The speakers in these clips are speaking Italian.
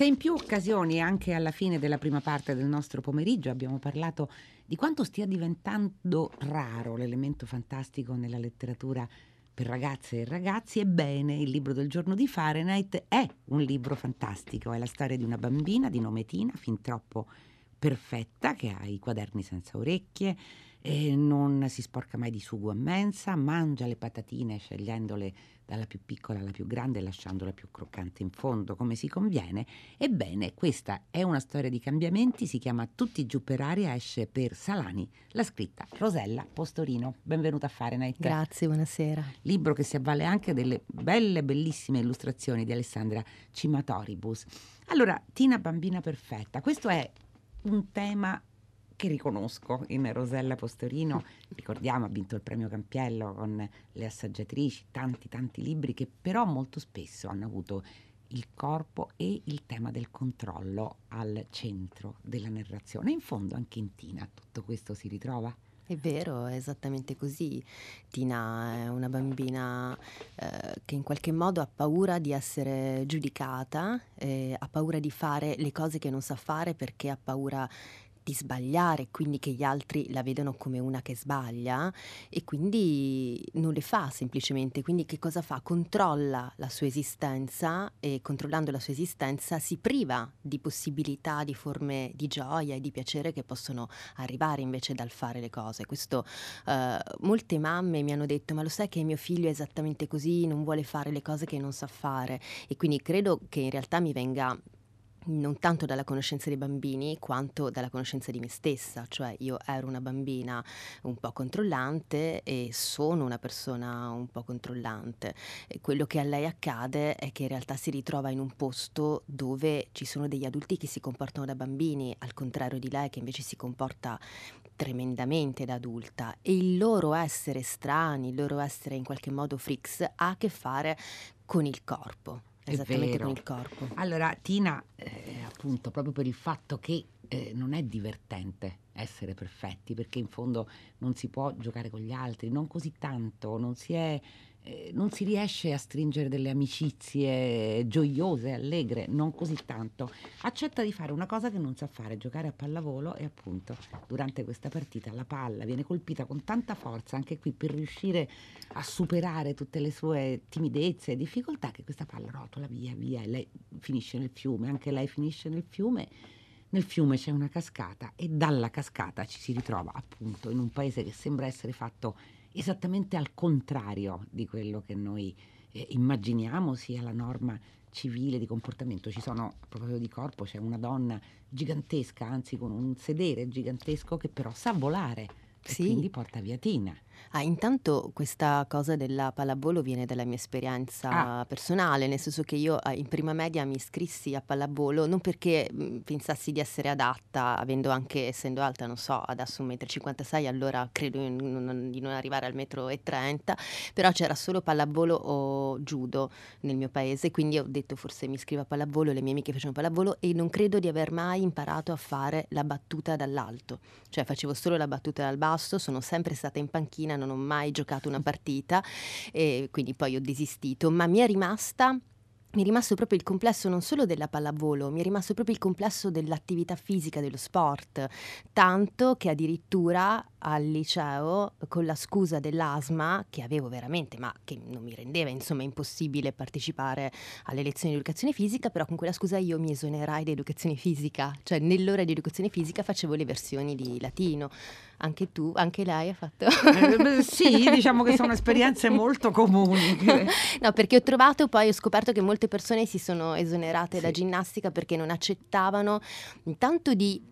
Se in più occasioni, anche alla fine della prima parte del nostro pomeriggio, abbiamo parlato di quanto stia diventando raro l'elemento fantastico nella letteratura per ragazze e ragazzi, ebbene il libro del giorno di Fahrenheit è un libro fantastico, è la storia di una bambina di nome Tina, fin troppo perfetta, che ha i quaderni senza orecchie, e non si sporca mai di sugo a mensa, mangia le patatine scegliendole dalla più piccola alla più grande e lasciandola più croccante in fondo, come si conviene. Ebbene, questa è una storia di cambiamenti, si chiama Tutti giù per aria, esce per Salani, l'ha scritta Rosella Postorino. Benvenuta a Fahrenheit. Grazie, buonasera. Libro che si avvale anche delle bellissime illustrazioni di Alessandra Cimatoribus. Allora, Tina bambina perfetta, questo è un tema che riconosco in Rosella Postorino. Ricordiamo, ha vinto il premio Campiello con Le assaggiatrici, tanti libri che però molto spesso hanno avuto il corpo e il tema del controllo al centro della narrazione. In fondo anche in Tina tutto questo si ritrova. È vero, è esattamente così. Tina è una bambina che in qualche modo ha paura di essere giudicata, ha paura di fare le cose che non sa fare perché ha paura di sbagliare, quindi che gli altri la vedono come una che sbaglia e quindi non le fa semplicemente. Quindi che cosa fa? Controlla la sua esistenza e controllando la sua esistenza si priva di possibilità, di forme di gioia e di piacere che possono arrivare invece dal fare le cose. Questo molte mamme mi hanno detto: ma lo sai che mio figlio è esattamente così, non vuole fare le cose che non sa fare. E quindi credo che in realtà mi venga non tanto dalla conoscenza dei bambini quanto dalla conoscenza di me stessa, cioè io ero una bambina un po' controllante e sono una persona un po' controllante, e quello che a lei accade è che in realtà si ritrova in un posto dove ci sono degli adulti che si comportano da bambini, al contrario di lei che invece si comporta tremendamente da adulta, e il loro essere strani, il loro essere in qualche modo freaks ha a che fare con il corpo. Esattamente, con il corpo. Allora Tina, appunto, proprio per il fatto che non è divertente essere perfetti, perché in fondo non si può giocare con gli altri, non così tanto, non si riesce a stringere delle amicizie gioiose, allegre, non così tanto. Accetta di fare una cosa che non sa fare, giocare a pallavolo, e appunto durante questa partita la palla viene colpita con tanta forza, anche qui per riuscire a superare tutte le sue timidezze e difficoltà, che questa palla rotola via e lei finisce nel fiume, anche lei finisce nel fiume. Nel fiume c'è una cascata e dalla cascata ci si ritrova appunto in un paese che sembra essere fatto esattamente al contrario di quello che noi immaginiamo sia la norma civile di comportamento. Ci sono, proprio di corpo, c'è una donna gigantesca, anzi con un sedere gigantesco, che però sa volare, sì, e quindi porta via Tina. Intanto questa cosa della pallavolo viene dalla mia esperienza personale, nel senso che io in prima media mi iscrissi a pallavolo non perché pensassi di essere adatta, avendo anche, essendo alta, non so, adesso 1,56 m, allora credo di non arrivare al 1,30 m, però c'era solo pallavolo o judo nel mio paese, quindi ho detto forse mi iscrivo a pallavolo, le mie amiche facevano pallavolo e non credo di aver mai imparato a fare la battuta dall'alto, cioè facevo solo la battuta dal basso, sono sempre stata in panchina, non ho mai giocato una partita e quindi poi ho desistito, ma mi è rimasto proprio il complesso non solo della pallavolo, mi è rimasto proprio il complesso dell'attività fisica, dello sport, tanto che addirittura al liceo, con la scusa dell'asma che avevo veramente, ma che non mi rendeva insomma impossibile partecipare alle lezioni di educazione fisica, però con quella scusa io mi esonerai di educazione fisica, cioè nell'ora di educazione fisica facevo le versioni di latino. Anche tu, anche lei ha fatto? Sì, diciamo che sono esperienze molto comuni. No, perché ho scoperto che molte persone si sono esonerate, sì, da ginnastica perché non accettavano intanto di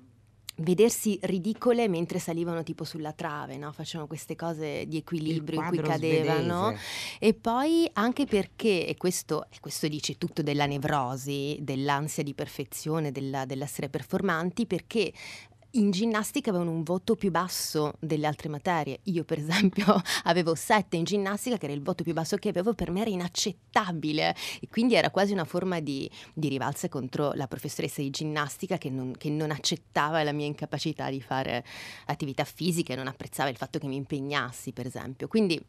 vedersi ridicole mentre salivano tipo sulla trave, no? Facevano queste cose di equilibrio in cui cadevano, e poi anche perché, e questo dice tutto della nevrosi, dell'ansia di perfezione, dell'essere performanti, perché in ginnastica avevano un voto più basso delle altre materie. Io per esempio avevo 7 in ginnastica, che era il voto più basso che avevo, per me era inaccettabile, e quindi era quasi una forma di rivalsa contro la professoressa di ginnastica che non accettava la mia incapacità di fare attività fisica e non apprezzava il fatto che mi impegnassi, per esempio. Quindi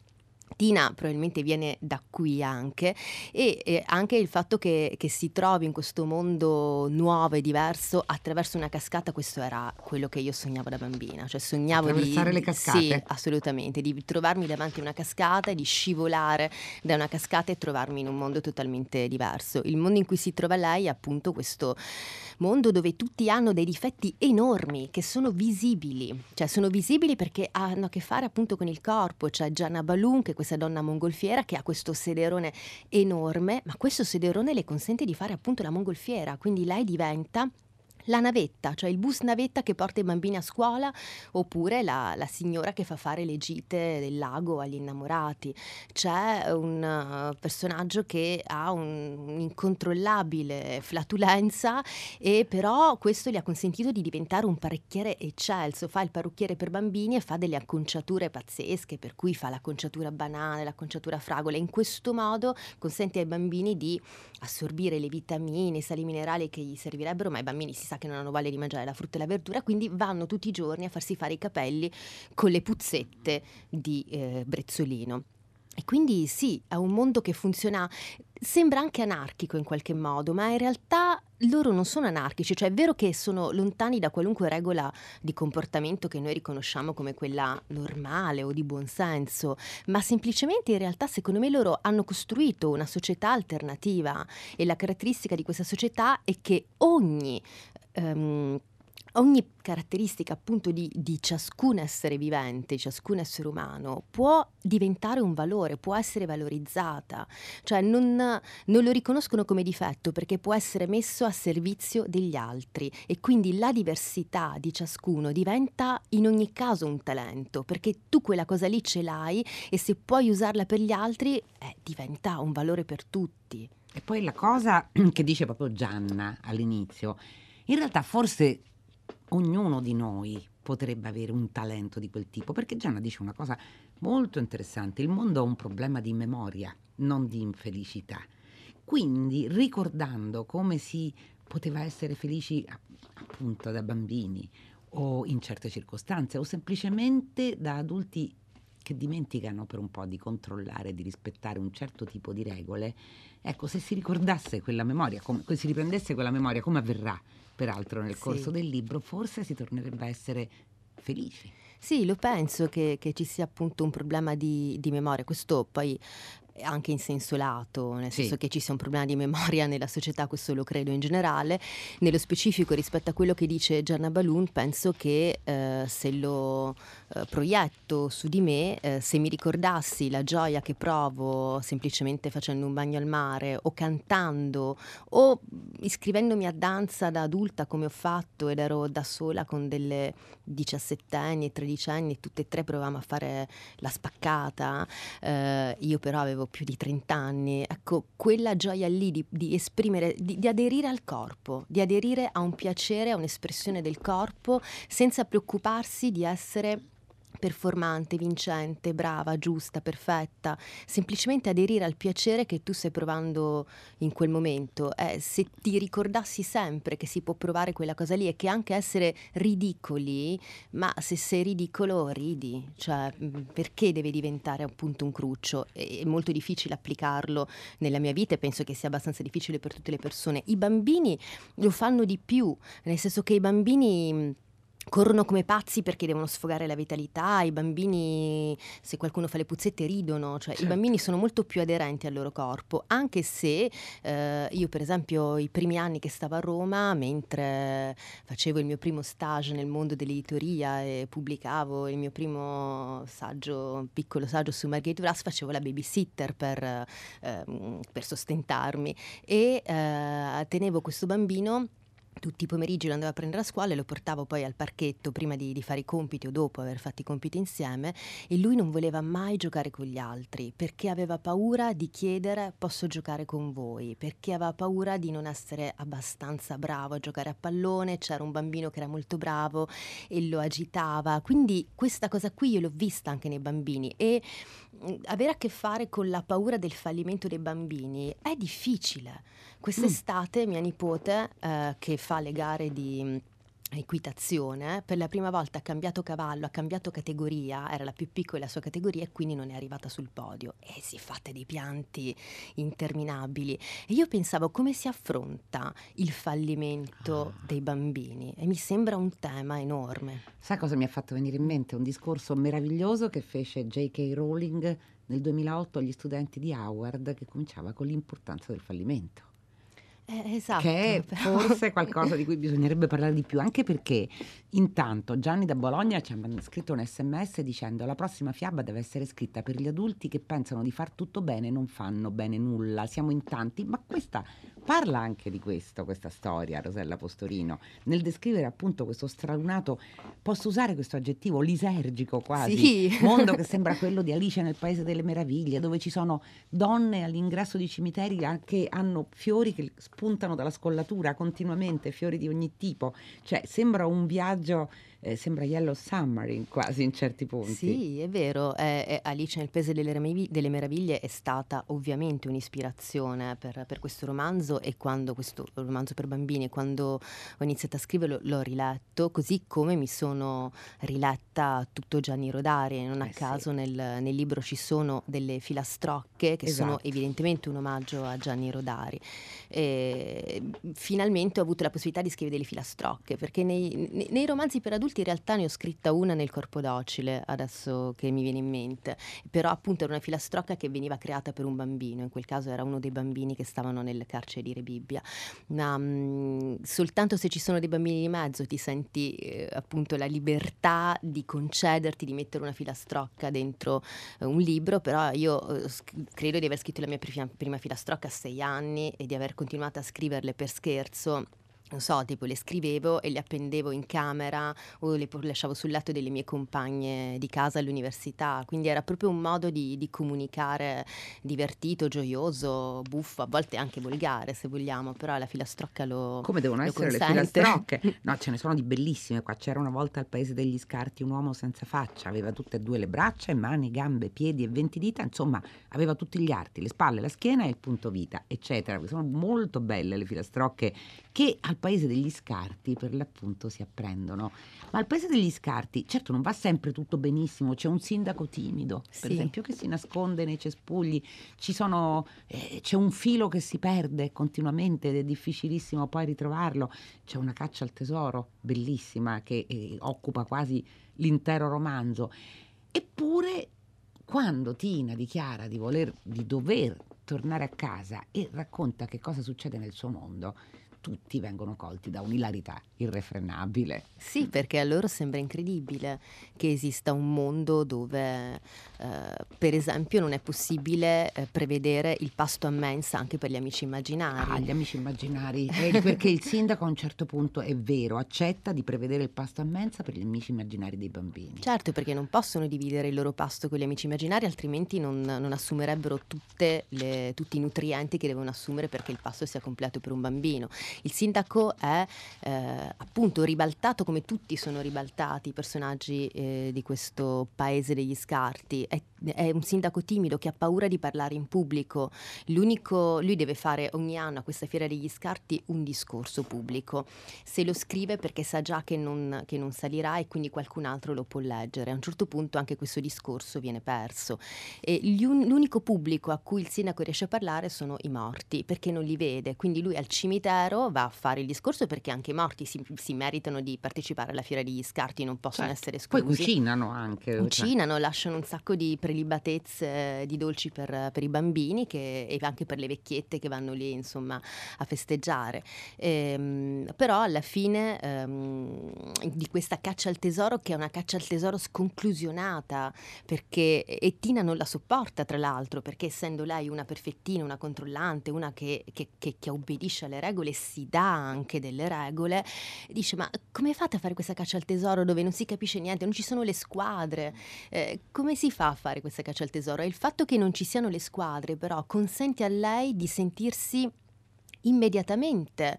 Tina probabilmente viene da qui anche, e anche il fatto che si trovi in questo mondo nuovo e diverso attraverso una cascata, questo era quello che io sognavo da bambina, cioè sognavo di fare le cascate. Sì, assolutamente, di trovarmi davanti a una cascata e di scivolare da una cascata e trovarmi in un mondo totalmente diverso. Il mondo in cui si trova lei è appunto questo mondo dove tutti hanno dei difetti enormi che sono visibili, cioè sono visibili perché hanno a che fare appunto con il corpo. C'è Gianna Balloon, che questa donna mongolfiera che ha questo sederone enorme, ma questo sederone le consente di fare appunto la mongolfiera, quindi lei diventa la navetta, cioè il bus navetta che porta i bambini a scuola, oppure la signora che fa fare le gite del lago agli innamorati. C'è un personaggio che ha un'incontrollabile flatulenza, e però questo gli ha consentito di diventare un parrucchiere eccelso. Fa il parrucchiere per bambini e fa delle acconciature pazzesche, per cui fa l'acconciatura banana, l'acconciatura fragola. In questo modo consente ai bambini di assorbire le vitamine, i sali minerali che gli servirebbero, ma i bambini si sa che non hanno voglia di mangiare la frutta e la verdura, quindi vanno tutti i giorni a farsi fare i capelli con le puzzette di brezzolino. E quindi sì, è un mondo che funziona, sembra anche anarchico in qualche modo, ma in realtà loro non sono anarchici, cioè è vero che sono lontani da qualunque regola di comportamento che noi riconosciamo come quella normale o di buonsenso, ma semplicemente in realtà secondo me loro hanno costruito una società alternativa, e la caratteristica di questa società è che ogni caratteristica appunto di ciascun essere vivente, ciascun essere umano può diventare un valore, può essere valorizzata, cioè non lo riconoscono come difetto perché può essere messo a servizio degli altri, e quindi la diversità di ciascuno diventa in ogni caso un talento, perché tu quella cosa lì ce l'hai e se puoi usarla per gli altri diventa un valore per tutti. E poi la cosa che dice proprio Gianna all'inizio, in realtà forse ognuno di noi potrebbe avere un talento di quel tipo, perché Gianna dice una cosa molto interessante: il mondo ha un problema di memoria, non di infelicità. Quindi, ricordando come si poteva essere felici appunto da bambini o in certe circostanze, o semplicemente da adulti che dimenticano per un po' di controllare, di rispettare un certo tipo di regole, ecco, se si ricordasse quella memoria, se si riprendesse quella memoria, come avverrà peraltro nel corso del libro, forse si tornerebbe a essere felici. Sì, lo penso che ci sia appunto un problema di memoria, questo poi anche in senso lato, nel senso che ci sia un problema di memoria nella società, questo lo credo in generale. Nello specifico rispetto a quello che dice Gianna Balloon, penso che se lo proietto su di me, se mi ricordassi la gioia che provo semplicemente facendo un bagno al mare, o cantando, o iscrivendomi a danza da adulta come ho fatto ed ero da sola con delle 17enni e 13enni, tutte e tre provavamo a fare la spaccata, io però avevo più di 30 anni, ecco, quella gioia lì di esprimere, di aderire al corpo, di aderire a un piacere, a un'espressione del corpo, senza preoccuparsi di essere performante, vincente, brava, giusta, perfetta, semplicemente aderire al piacere che tu stai provando in quel momento. Se ti ricordassi sempre che si può provare quella cosa lì, e che anche essere ridicoli, ma se sei ridicolo ridi, cioè perché deve diventare appunto un cruccio? È molto difficile applicarlo nella mia vita, e penso che sia abbastanza difficile per tutte le persone. I bambini lo fanno di più, nel senso che i bambini corrono come pazzi perché devono sfogare la vitalità, i bambini, se qualcuno fa le puzzette, ridono, cioè certo. I bambini sono molto più aderenti al loro corpo, anche se io per esempio i primi anni che stavo a Roma, mentre facevo il mio primo stage nel mondo dell'editoria e pubblicavo il mio primo saggio, piccolo saggio su Marguerite Yourcenar, facevo la babysitter per sostentarmi, e tenevo questo bambino. Tutti i pomeriggi lo andavo a prendere a scuola e lo portavo poi al parchetto prima di fare i compiti, o dopo aver fatto i compiti insieme, e lui non voleva mai giocare con gli altri perché aveva paura di chiedere posso giocare con voi, perché aveva paura di non essere abbastanza bravo a giocare a pallone. C'era un bambino che era molto bravo e lo agitava, quindi questa cosa qui io l'ho vista anche nei bambini, e avere a che fare con la paura del fallimento dei bambini è difficile. Quest'estate mia nipote, che fa le gare di equitazione, per la prima volta ha cambiato cavallo, ha cambiato categoria, era la più piccola sua categoria e quindi non è arrivata sul podio, e si è fatta dei pianti interminabili. E io pensavo, come si affronta il fallimento dei bambini? E mi sembra un tema enorme. Sai cosa mi ha fatto venire in mente? Un discorso meraviglioso che fece J.K. Rowling nel 2008 agli studenti di Howard, che cominciava con l'importanza del fallimento. Esatto, che è forse qualcosa di cui bisognerebbe parlare di più, anche perché intanto Gianni da Bologna ci ha scritto un sms dicendo: la prossima fiaba deve essere scritta per gli adulti che pensano di far tutto bene e non fanno bene nulla. Siamo in tanti, ma questa parla anche di questo, questa storia, Rosella Postorino, nel descrivere appunto questo stralunato, posso usare questo aggettivo, lisergico quasi, sì, mondo che sembra quello di Alice nel Paese delle Meraviglie, dove ci sono donne all'ingresso di cimiteri che hanno fiori che puntano dalla scollatura continuamente, fiori di ogni tipo, cioè sembra un viaggio, sembra Yellow Submarine quasi in certi punti. Sì, è vero, Alice nel Paese delle Meraviglie è stata ovviamente un'ispirazione per questo romanzo, e quando questo romanzo per bambini, quando ho iniziato a scriverlo, l'ho riletto, così come mi sono riletta tutto Gianni Rodari, non a caso sì, nel libro ci sono delle filastrocche che esatto, sono evidentemente un omaggio a Gianni Rodari. Finalmente ho avuto la possibilità di scrivere delle filastrocche, perché nei romanzi per adulti in realtà ne ho scritta una nel Corpo docile, adesso che mi viene in mente, però appunto era una filastrocca che veniva creata per un bambino, in quel caso era uno dei bambini che stavano nel carcere di Rebibbia, ma soltanto se ci sono dei bambini di mezzo ti senti appunto la libertà di concederti di mettere una filastrocca dentro un libro. Però io credo di aver scritto la mia prima filastrocca a 6 anni e di aver continuato a scriverle per scherzo, non so, tipo le scrivevo e le appendevo in camera o le lasciavo sul letto delle mie compagne di casa all'università, quindi era proprio un modo di comunicare divertito, gioioso, buffo, a volte anche volgare se vogliamo, però la filastrocca lo come devono lo essere consente. Le filastrocche, no, ce ne sono di bellissime qua. C'era una volta al Paese degli Scarti un uomo senza faccia, aveva tutte e due le braccia e mani, gambe, piedi e 20 dita, insomma aveva tutti gli arti, le spalle, la schiena e il punto vita eccetera. Sono molto belle le filastrocche che al Paese degli Scarti per l'appunto si apprendono. Ma al Paese degli Scarti certo non va sempre tutto benissimo, c'è un sindaco timido sì, per esempio, che si nasconde nei cespugli, c'è un filo che si perde continuamente ed è difficilissimo poi ritrovarlo, c'è una caccia al tesoro bellissima che occupa quasi l'intero romanzo. Eppure quando Tina dichiara di dover tornare a casa e racconta che cosa succede nel suo mondo, tutti vengono colti da un'ilarità irrefrenabile. Sì, perché a loro sembra incredibile che esista un mondo dove per esempio non è possibile prevedere il pasto a mensa anche per gli amici immaginari. Gli amici immaginari, perché il sindaco a un certo punto, è vero, accetta di prevedere il pasto a mensa per gli amici immaginari dei bambini. Certo, perché non possono dividere il loro pasto con gli amici immaginari, altrimenti non assumerebbero tutti i nutrienti che devono assumere perché il pasto sia completo per un bambino. Il sindaco è appunto ribaltato, come tutti sono ribaltati i personaggi di questo Paese degli Scarti. È un sindaco timido che ha paura di parlare in pubblico. Lui deve fare ogni anno a questa fiera degli Scarti un discorso pubblico. Se lo scrive perché sa già che non salirà e quindi qualcun altro lo può leggere. A un certo punto anche questo discorso viene perso. E l'unico pubblico a cui il sindaco riesce a parlare sono i morti, perché non li vede. Quindi lui al cimitero va a fare il discorso perché anche i morti si meritano di partecipare alla fiera degli Scarti, non possono essere esclusi. Poi cucinano, lasciano un sacco di prelibatezze di dolci per i bambini e anche per le vecchiette che vanno lì insomma a festeggiare. Però alla fine di questa caccia al tesoro, che è una caccia al tesoro sconclusionata, perché Tina non la sopporta, tra l'altro, perché essendo lei una perfettina, una controllante, una che obbedisce alle regole, si dà anche delle regole, dice: ma come fate a fare questa caccia al tesoro dove non si capisce niente, non ci sono le squadre? Come si fa a fare questa caccia al tesoro? E il fatto che non ci siano le squadre però consente a lei di sentirsi immediatamente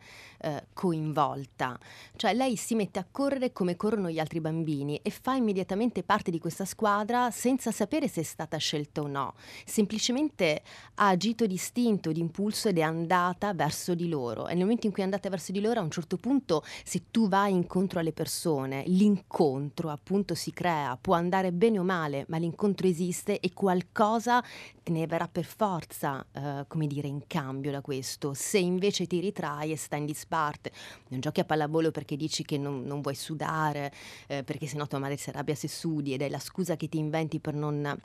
coinvolta, cioè lei si mette a correre come corrono gli altri bambini e fa immediatamente parte di questa squadra senza sapere se è stata scelta o no, semplicemente ha agito di istinto, di impulso ed è andata verso di loro, e nel momento in cui è andata verso di loro a un certo punto, se tu vai incontro alle persone, l'incontro appunto si crea, può andare bene o male, ma l'incontro esiste e qualcosa te ne verrà per forza, come dire, in cambio da questo. Se invece ti ritrai e stai in disparte, non giochi a pallavolo perché dici che non vuoi sudare, perché sennò tua madre si arrabbia se sudi, ed è la scusa che ti inventi per non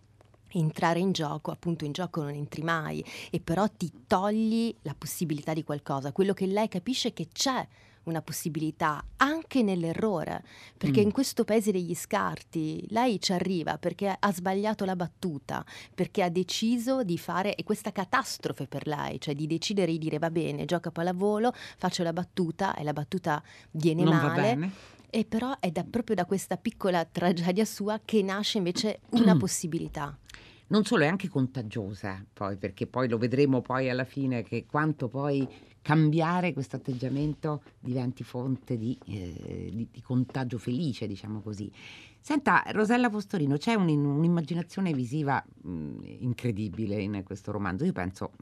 entrare in gioco, appunto in gioco non entri mai, e però ti togli la possibilità di qualcosa. Quello che lei capisce è che c'è una possibilità anche nell'errore, perché in questo paese degli scarti lei ci arriva perché ha sbagliato la battuta, perché ha deciso di fare, e questa catastrofe per lei, cioè di decidere di dire va bene, gioco a pallavolo, faccio la battuta e la battuta viene non male, va bene. E però è proprio da questa piccola tragedia sua che nasce invece una possibilità. Non solo, è anche contagiosa poi, perché poi lo vedremo poi alla fine che quanto poi cambiare questo atteggiamento diventi fonte di contagio felice, diciamo così. Senta, Rosella Postorino, c'è un'immaginazione visiva incredibile in questo romanzo. Io penso,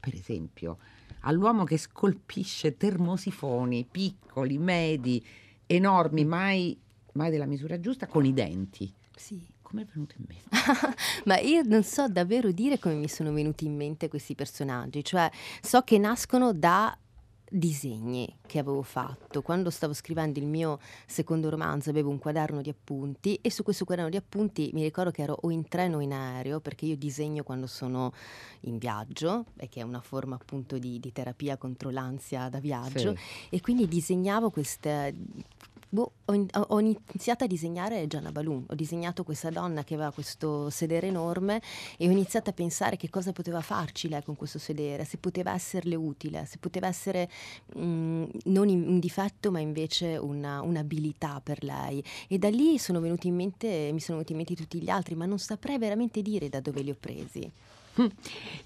per esempio, all'uomo che scolpisce termosifoni piccoli, medi, enormi, mai della misura giusta, con i denti. Sì. Come è venuto in mente? Ma io non so davvero dire come mi sono venuti in mente questi personaggi, cioè so che nascono da disegni che avevo fatto quando stavo scrivendo il mio secondo romanzo. Avevo un quaderno di appunti e su questo quaderno di appunti mi ricordo che ero o in treno o in aereo, perché io disegno quando sono in viaggio, e che è una forma appunto di terapia contro l'ansia da viaggio, sì. E quindi disegnavo queste... Ho iniziato a disegnare Gianna Balù, ho disegnato questa donna che aveva questo sedere enorme e ho iniziato a pensare che cosa poteva farci lei con questo sedere, se poteva esserle utile, se poteva essere non un difetto ma invece un'abilità per lei, e da lì mi sono venuti in mente tutti gli altri, ma non saprei veramente dire da dove li ho presi.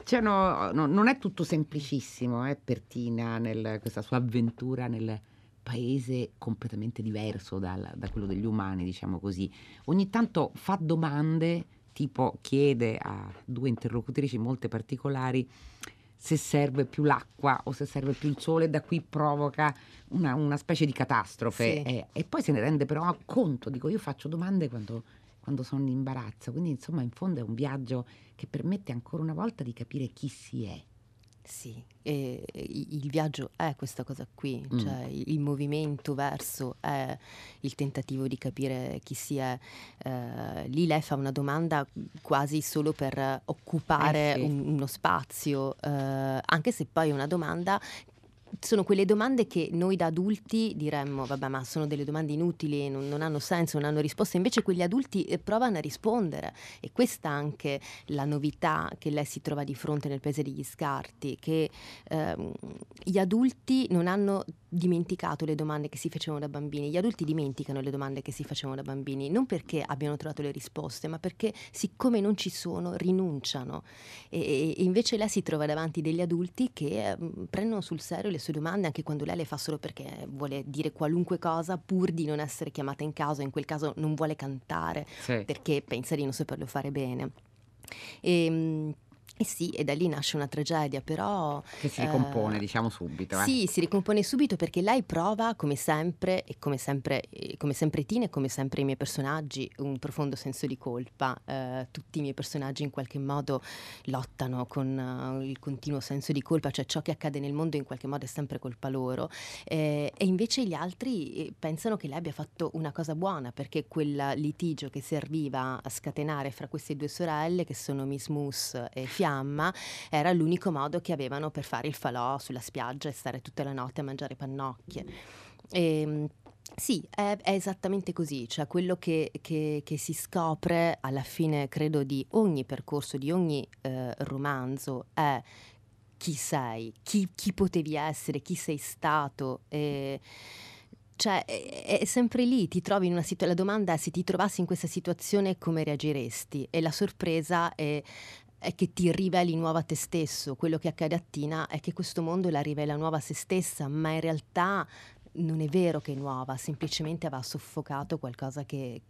Cioè, no, non è tutto semplicissimo per Tina questa sua avventura nel paese completamente diverso da quello degli umani, diciamo così. Ogni tanto fa domande, tipo chiede a due interlocutrici molto particolari se serve più l'acqua o se serve più il sole, da qui provoca una specie di catastrofe, sì. E poi se ne rende però conto, dico, io faccio domande quando sono in imbarazzo, quindi insomma in fondo è un viaggio che permette ancora una volta di capire chi si è. Sì, il viaggio è questa cosa qui, cioè il movimento verso è il tentativo di capire chi si è. Lì lei fa una domanda quasi solo per occupare uno spazio, anche se poi è una domanda... Sono quelle domande che noi da adulti diremmo, vabbè, ma sono delle domande inutili, non hanno senso, non hanno risposte, invece quegli adulti provano a rispondere, e questa è anche la novità che lei si trova di fronte nel paese degli scarti, che gli adulti non hanno dimenticato le domande che si facevano da bambini. Gli adulti dimenticano le domande che si facevano da bambini, non perché abbiano trovato le risposte, ma perché siccome non ci sono rinunciano, e invece lei si trova davanti degli adulti che prendono sul serio le sue domande, anche quando lei le fa solo perché vuole dire qualunque cosa pur di non essere chiamata in causa. In quel caso non vuole cantare, sì, perché pensa di non saperlo fare bene, e sì, e da lì nasce una tragedia, però che si ricompone diciamo subito. Sì, si ricompone subito, perché lei prova come sempre Tina e come sempre i miei personaggi un profondo senso di colpa. Tutti i miei personaggi in qualche modo lottano con il continuo senso di colpa, cioè ciò che accade nel mondo in qualche modo è sempre colpa loro, e invece gli altri pensano che lei abbia fatto una cosa buona, perché quel litigio che serviva a scatenare fra queste due sorelle che sono Miss Mousse e Fiamma era l'unico modo che avevano per fare il falò sulla spiaggia e stare tutta la notte a mangiare pannocchie. Sì, è esattamente così, cioè quello che si scopre alla fine, credo, di ogni percorso, di ogni romanzo è chi sei, chi potevi essere, chi sei stato, cioè è sempre lì, ti trovi in una situazione, la domanda è se ti trovassi in questa situazione come reagiresti, e la sorpresa è è che ti riveli nuova te stesso. Quello che accade a Tina è che questo mondo la rivela nuova a se stessa, ma in realtà non è vero che è nuova, semplicemente aveva soffocato qualcosa che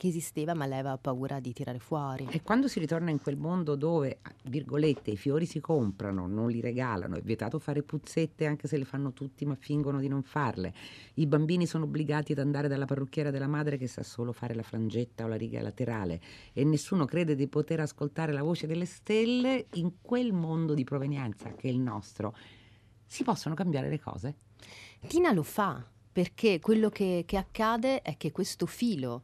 esisteva, ma lei aveva paura di tirare fuori. E quando si ritorna in quel mondo dove, virgolette, i fiori si comprano, non li regalano, è vietato fare puzzette anche se le fanno tutti ma fingono di non farle, i bambini sono obbligati ad andare dalla parrucchiera della madre che sa solo fare la frangetta o la riga laterale e nessuno crede di poter ascoltare la voce delle stelle, in quel mondo di provenienza che è il nostro, si possono cambiare le cose? Tina lo fa, perché quello che accade è che questo filo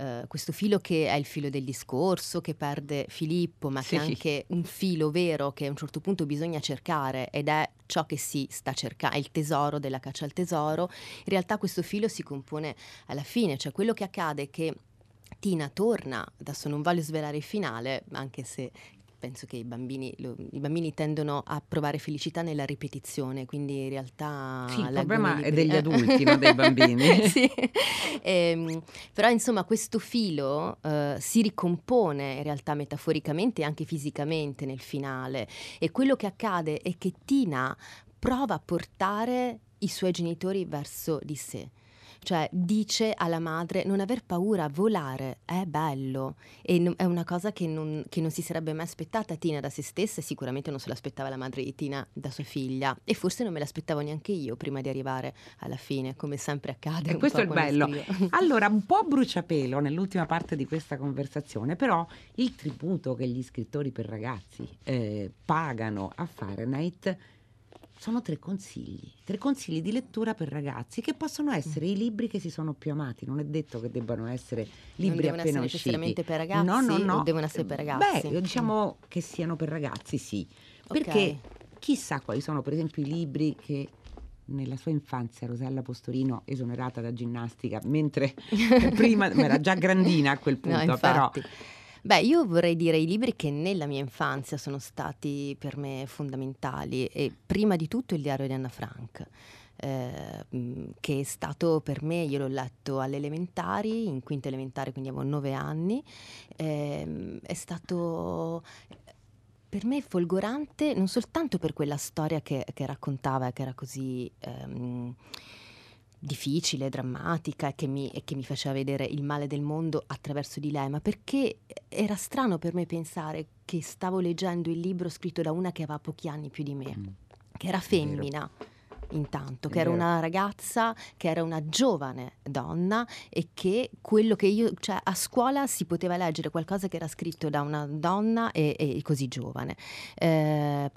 che è il filo del discorso che perde Filippo, ma sì, che è anche un filo vero che a un certo punto bisogna cercare, ed è ciò che si sta cercando, è il tesoro della caccia al tesoro. In realtà questo filo si compone alla fine, cioè quello che accade è che Tina torna, adesso non voglio svelare il finale, anche se penso che i bambini tendono a provare felicità nella ripetizione, quindi in realtà sì, il problema è degli adulti, non dei bambini. Sì. Però insomma questo filo si ricompone in realtà metaforicamente e anche fisicamente nel finale, e quello che accade è che Tina prova a portare i suoi genitori verso di sé. Cioè dice alla madre: non aver paura, volare è bello, e è una cosa che non si sarebbe mai aspettata Tina da se stessa, e sicuramente non se l'aspettava la madre di Tina da sua figlia, e forse non me l'aspettavo neanche io prima di arrivare alla fine, come sempre accade. E questo è il bello. Allora, un po' bruciapelo nell'ultima parte di questa conversazione, però il tributo che gli scrittori per ragazzi pagano a Fahrenheit sono tre consigli di lettura per ragazzi, che possono essere i libri che si sono più amati. Non è detto che debbano essere libri appena usciti. Non devono essere necessariamente per ragazzi? No. Devono essere per ragazzi? Beh, diciamo che siano per ragazzi, sì. Okay. Perché chissà quali sono, per esempio, i libri che nella sua infanzia Rosella Postorino, esonerata da ginnastica, mentre prima era già grandina a quel punto, no, però... Beh, io vorrei dire i libri che nella mia infanzia sono stati per me fondamentali, e prima di tutto il diario di Anna Frank, che è stato per me, io l'ho letto alle elementari, in quinta elementare, quindi avevo 9 anni, è stato... per me folgorante non soltanto per quella storia che raccontava, che era così... difficile, drammatica, e che mi faceva vedere il male del mondo attraverso di lei, ma perché era strano per me pensare che stavo leggendo il libro scritto da una che aveva pochi anni più di me, che era femmina intanto, che era una ragazza, che era una giovane donna, e che quello che io, cioè a scuola si poteva leggere qualcosa che era scritto da una donna e così giovane.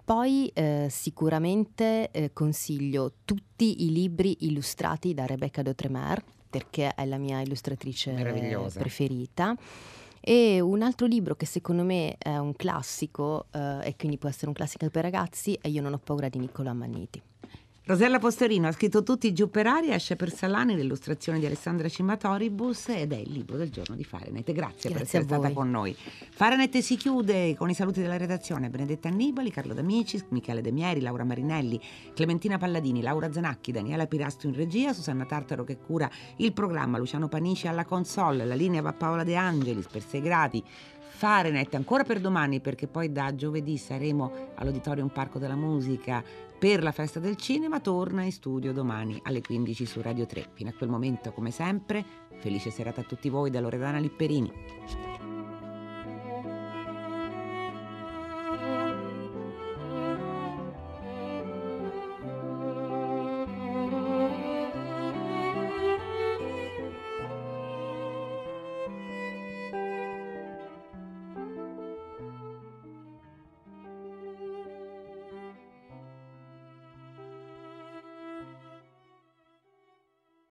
Poi sicuramente consiglio tutti i libri illustrati da Rebecca Dautremer, perché è la mia illustratrice preferita. E un altro libro che secondo me è un classico, e quindi può essere un classico per ragazzi, è Io non ho paura di Niccolò Ammaniti. Rosella Postorino ha scritto Tutti giù per aria, esce per Salani, l'illustrazione di Alessandra Cimatoribus, ed è il libro del giorno di Fahrenheit. Grazie per essere stata con noi. Fahrenheit si chiude con i saluti della redazione: Benedetta Annibali, Carlo D'Amici, Michele De Mieri, Laura Marinelli, Clementina Palladini, Laura Zanacchi, Daniela Pirastu in regia, Susanna Tartaro che cura il programma, Luciano Panici alla console, la linea va Paola De Angelis per 6 gradi. Fahrenheit ancora per domani, perché poi da giovedì saremo all'Auditorium Parco della Musica per la Festa del Cinema. Torna in studio domani alle 15 su Radio 3. Fino a quel momento, come sempre, felice serata a tutti voi da Loredana Lipperini.